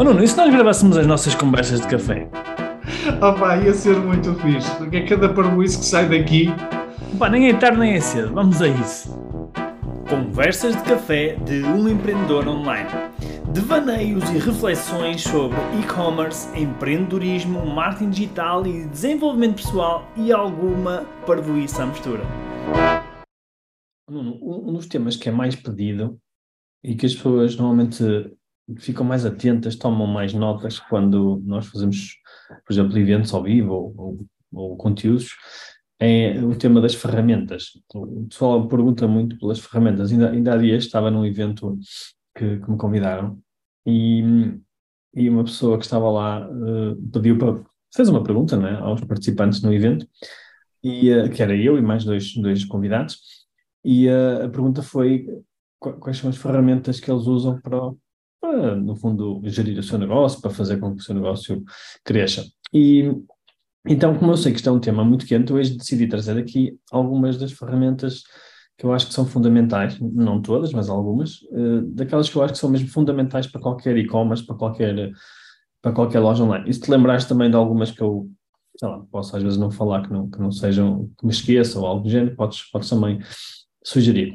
Oh Nuno, e se nós gravássemos as nossas conversas de café? Oh pá, ia ser muito fixe, porque é cada parboice que sai daqui. Pá, nem é tarde nem é cedo, vamos a isso. Conversas de café de um empreendedor online. Devaneios e reflexões sobre e-commerce, empreendedorismo, marketing digital e desenvolvimento pessoal e alguma parvoíce à mistura. Nuno, um dos temas que é mais pedido e que as pessoas normalmente ficam mais atentas, tomam mais notas quando nós fazemos, por exemplo, eventos ao vivo ou conteúdos, é o tema das ferramentas. O pessoal pergunta muito pelas ferramentas. Ainda há dias estava num evento que me convidaram e uma pessoa que estava lá fez uma pergunta, não é, aos participantes no evento, que era eu e mais dois convidados, e a pergunta foi quais são as ferramentas que eles usam para, no fundo, gerir o seu negócio, para fazer com que o seu negócio cresça. E então, como eu sei que isto é um tema muito quente, hoje decidi trazer aqui algumas das ferramentas que eu acho que são fundamentais, não todas, mas algumas, daquelas que eu acho que são mesmo fundamentais para qualquer e-commerce, para qualquer loja online. E se te lembrares também de algumas que eu, sei lá, posso às vezes não falar, que não sejam, que me esqueça ou algo do género, podes também sugerir.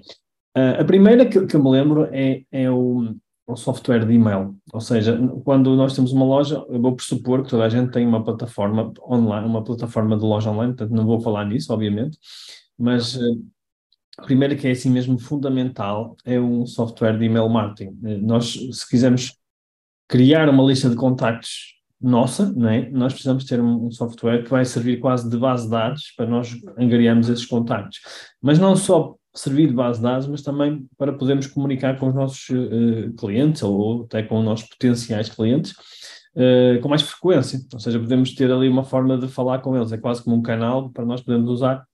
A primeira que eu me lembro é o software de e-mail, ou seja, quando nós temos uma loja, eu vou pressupor que toda a gente tem uma plataforma online, uma plataforma de loja online, portanto não vou falar nisso, obviamente, mas... A primeira que é assim mesmo fundamental é um software de email marketing. Nós, se quisermos criar uma lista de contactos nossa, não é? Nós precisamos ter um software que vai servir quase de base de dados para nós angariarmos esses contactos. Mas não só servir de base de dados, mas também para podermos comunicar com os nossos clientes ou até com os nossos potenciais clientes com mais frequência. Ou seja, podemos ter ali uma forma de falar com eles. É quase como um canal para nós podermos usar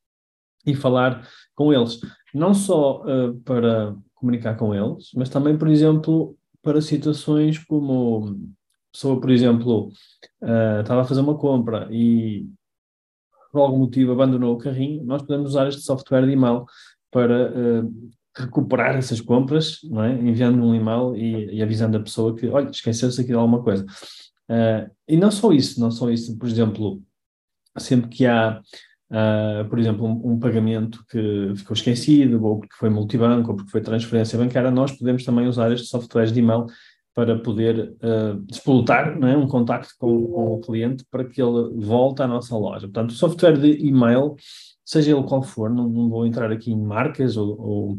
e falar com eles, não só para comunicar com eles, mas também, por exemplo, para situações como pessoa, por exemplo, estava a fazer uma compra e por algum motivo abandonou o carrinho, nós podemos usar este software de e-mail para recuperar essas compras, não é? Enviando um e-mail e avisando a pessoa que, olha, esqueceu-se aqui de alguma coisa. E não só isso, por exemplo, sempre que há... por exemplo, um pagamento que ficou esquecido, ou porque foi multibanco, ou porque foi transferência bancária, nós podemos também usar estes softwares de e-mail para poder despolutar, não é, um contacto com o cliente para que ele volte à nossa loja. Portanto, o software de e-mail, seja ele qual for, não vou entrar aqui em marcas ou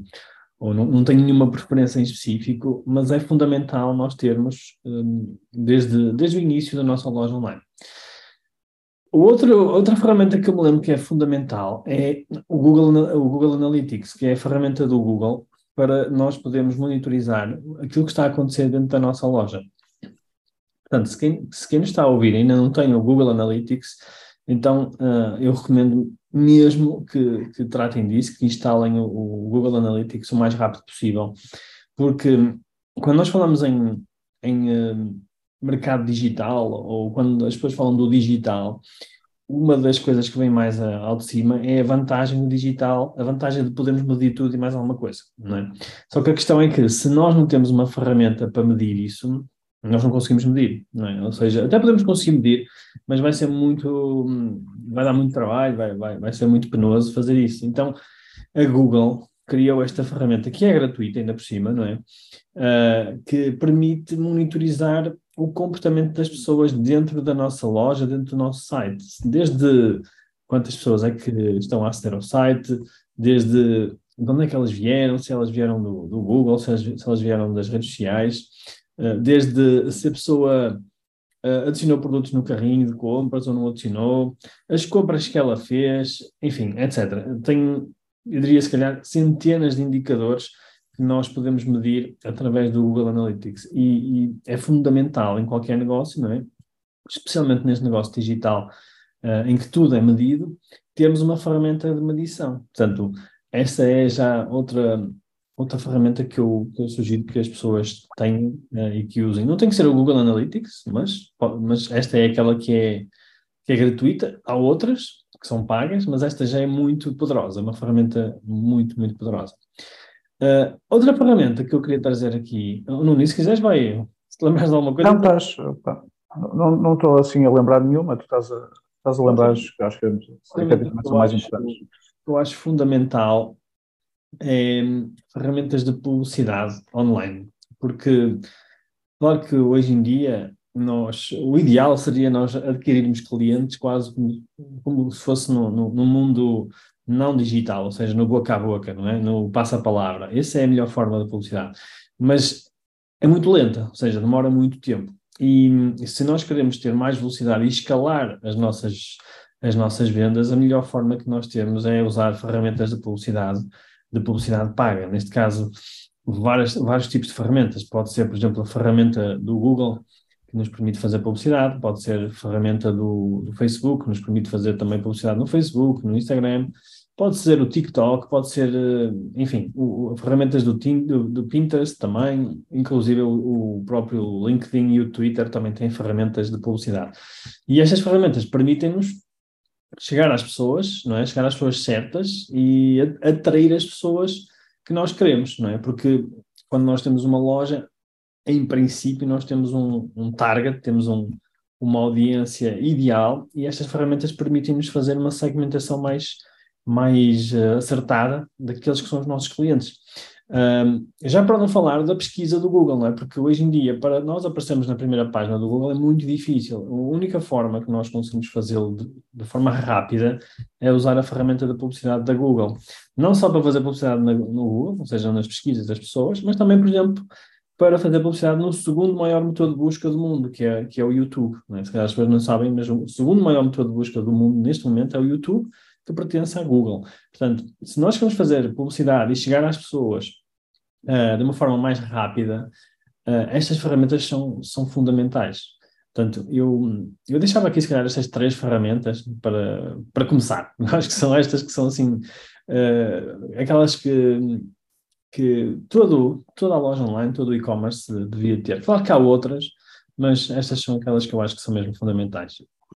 não tenho nenhuma preferência em específico, mas é fundamental nós termos desde o início da nossa loja online. Outra ferramenta que eu me lembro que é fundamental é o Google Analytics, que é a ferramenta do Google para nós podermos monitorizar aquilo que está a acontecer dentro da nossa loja. Portanto, se quem nos está a ouvir ainda não tem o Google Analytics, então eu recomendo mesmo que tratem disso, que instalem o Google Analytics o mais rápido possível, porque quando nós falamos em mercado digital, ou quando as pessoas falam do digital, uma das coisas que vem mais ao de cima é a vantagem do digital, a vantagem de podermos medir tudo e mais alguma coisa, não é? Só que a questão é que se nós não temos uma ferramenta para medir isso, nós não conseguimos medir, não é? Ou seja, até podemos conseguir medir, mas vai dar muito trabalho, vai ser muito penoso fazer isso. Então, a Google criou esta ferramenta, que é gratuita ainda por cima, não é? Que permite monitorizar o comportamento das pessoas dentro da nossa loja, dentro do nosso site. Desde quantas pessoas é que estão a aceder ao site, desde de onde é que elas vieram, se elas vieram do Google, se elas vieram das redes sociais, desde se a pessoa adicionou produtos no carrinho de compras ou não adicionou, as compras que ela fez, enfim, etc. Eu diria, se calhar, centenas de indicadores que nós podemos medir através do Google Analytics e é fundamental em qualquer negócio, não é? Especialmente neste negócio digital em que tudo é medido, temos uma ferramenta de medição. Portanto, essa é já outra ferramenta que eu sugiro que as pessoas tenham e que usem. Não tem que ser o Google Analytics, mas esta é aquela que é gratuita. Há outras que são pagas, mas esta já é muito poderosa, uma ferramenta muito, muito poderosa. Outra ferramenta que eu queria trazer aqui, Nuno, se quiseres, vai te lembras de alguma coisa? Não, estás, pá, não estou assim a lembrar nenhuma, tu estás a lembrar, acho que são mais importantes. Eu acho fundamental ferramentas de publicidade online, porque claro que hoje em dia o ideal seria nós adquirirmos clientes quase como se fosse no mundo não digital, ou seja, no boca a boca, não é? No passa-palavra. Essa é a melhor forma de publicidade, mas é muito lenta, ou seja, demora muito tempo. E se nós queremos ter mais velocidade e escalar as nossas vendas, a melhor forma que nós temos é usar ferramentas de publicidade paga. Neste caso, vários tipos de ferramentas. Pode ser, por exemplo, a ferramenta do Google, que nos permite fazer publicidade, pode ser a ferramenta do Facebook, que nos permite fazer também publicidade no Facebook, no Instagram, pode ser o TikTok, pode ser, enfim, ferramentas do Pinterest também, inclusive o próprio LinkedIn e o Twitter também têm ferramentas de publicidade. E estas ferramentas permitem-nos chegar às pessoas, não é? Chegar às pessoas certas e atrair as pessoas que nós queremos, não é? Porque quando nós temos uma loja, em princípio, nós temos um target, temos uma audiência ideal, e estas ferramentas permitem-nos fazer uma segmentação mais acertada daqueles que são os nossos clientes. Já para não falar da pesquisa do Google, não é? Porque hoje em dia, para nós aparecermos na primeira página do Google é muito difícil. A única forma que nós conseguimos fazê-lo de forma rápida é usar a ferramenta da publicidade da Google. Não só para fazer publicidade no Google, ou seja, nas pesquisas das pessoas, mas também, por exemplo, para fazer publicidade no segundo maior motor de busca do mundo, que é o YouTube. Né? Se calhar as pessoas não sabem, mas o segundo maior motor de busca do mundo neste momento é o YouTube, que pertence à Google. Portanto, se nós queremos fazer publicidade e chegar às pessoas de uma forma mais rápida, estas ferramentas são fundamentais. Portanto, eu deixava aqui, se calhar, estas 3 ferramentas para começar. Acho que são estas que são, assim, aquelas que toda a loja online, todo o e-commerce devia ter. Claro que há outras, mas estas são aquelas que eu acho que são mesmo fundamentais.